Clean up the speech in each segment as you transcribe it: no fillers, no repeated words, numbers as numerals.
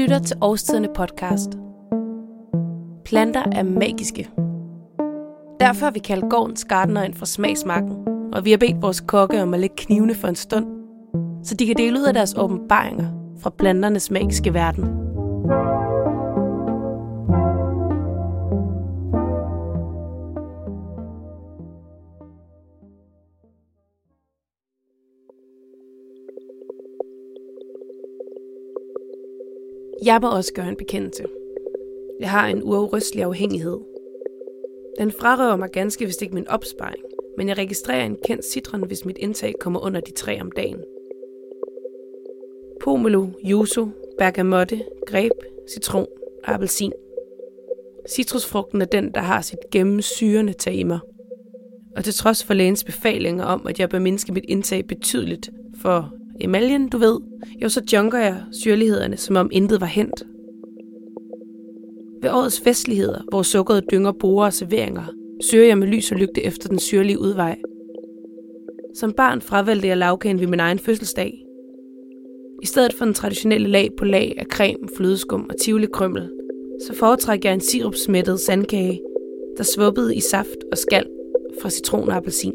lytter til Årstiderne podcast. Planter er magiske. Derfor har vi kaldt Gårds Garden ind fra Smagsmarken, og vi har bedt vores kokke om at lægge knivene for en stund, så de kan dele ud af deres åbenbaringer fra planternes magiske verden. Jeg må også gøre en bekendelse. Jeg har en uafrystelig afhængighed. Den frarøver mig ganske vist ikke min opsparing, men jeg registrerer en kendt citron, hvis mit indtag kommer under de 3 om dagen. Pomelo, yuzu, bergamotte, grape, citron og appelsin. Citrusfrugten er den, der har sit gennemsyrende tag i mig. Og til trods for lægens befalinger om, at jeg bør mindske mit indtag betydeligt for emaljen, du ved, jo så junker jeg syrlighederne, som om intet var hent. Ved årets festligheder, hvor sukkeret dynger borer og serveringer, søger jeg med lys og lygte efter den syrlige udvej. Som barn fravalgte jeg lavkagen ved min egen fødselsdag. I stedet for den traditionelle lag på lag af creme, flødeskum og tivolekrymmel, så foretrækker jeg en sirupsmættet sandkage, der svuppede i saft og skal fra citron og appelsin.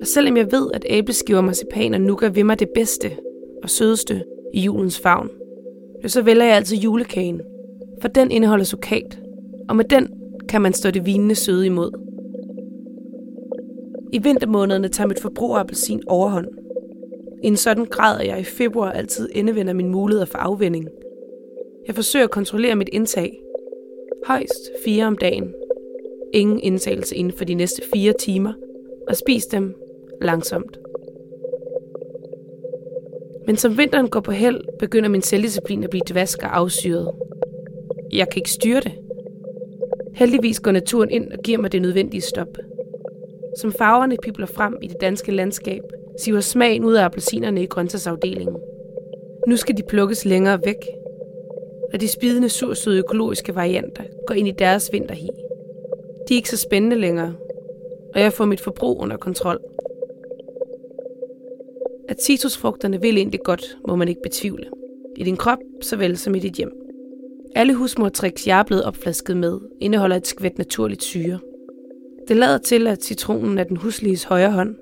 Og selvom jeg ved, at æbleskiver, marcipan og nougat vil mig det bedste og sødeste i julens favn, så vælger jeg altid julekagen, for den indeholder sukkat, og med den kan man stå det vinende søde imod. I vintermånederne tager mit forbrug af appelsin overhånd. I en sådan grad, at jeg i februar altid endevender mine muligheder for afvinding. Jeg forsøger at kontrollere mit indtag. Højst 4 om dagen. Ingen indtagelse inden for de næste 4 timer, og spis dem langsomt. Men som vinteren går på held, begynder min selvdisciplin at blive dvask og afsyret. Jeg kan ikke styre det. Heldigvis går naturen ind og giver mig det nødvendige stop. Som farverne pibler frem i det danske landskab, siver smagen ud af appelsinerne i grøntsagsafdelingen. Nu skal de plukkes længere væk, og de spidende sursøde økologiske varianter går ind i deres vinterhi. De er ikke så spændende længere, og jeg får mit forbrug under kontrol. At citrusfrugterne vil egentlig godt, må man ikke betvivle. I din krop, såvel som i dit hjem. Alle husmortricks, jeg er blevet opflasket med, indeholder et skvæt naturligt syre. Det lader til, at citronen er den husliges højre hånd.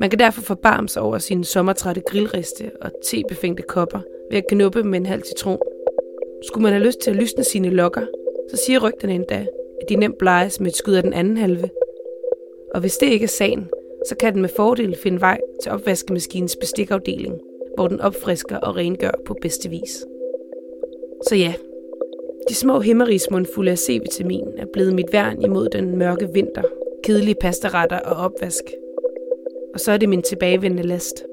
Man kan derfor forbarme sig over sine sommertrætte grillriste og tebefængte kopper ved at knuppe med en halv citron. Skulle man have lyst til at lysne sine lokker, så siger rygterne endda, at de nemt bleges med et skud af den anden halve. Og hvis det ikke er sagen, så kan den med fordel finde vej til opvaskemaskinens bestikafdeling, hvor den opfrisker og rengør på bedste vis. Så ja, de små himmerigsmund fulde af C-vitamin er blevet mit værn imod den mørke vinter, kedelige pastaretter og opvask. Og så er det min tilbagevendende last.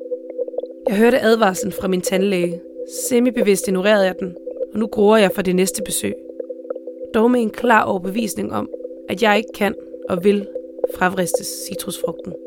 Jeg hørte advarslen fra min tandlæge, semi-bevidst ignorerede jeg den, og nu gruer jeg for det næste besøg. Dog med en klar overbevisning om, at jeg ikke kan og vil fravristes citrusfrugten.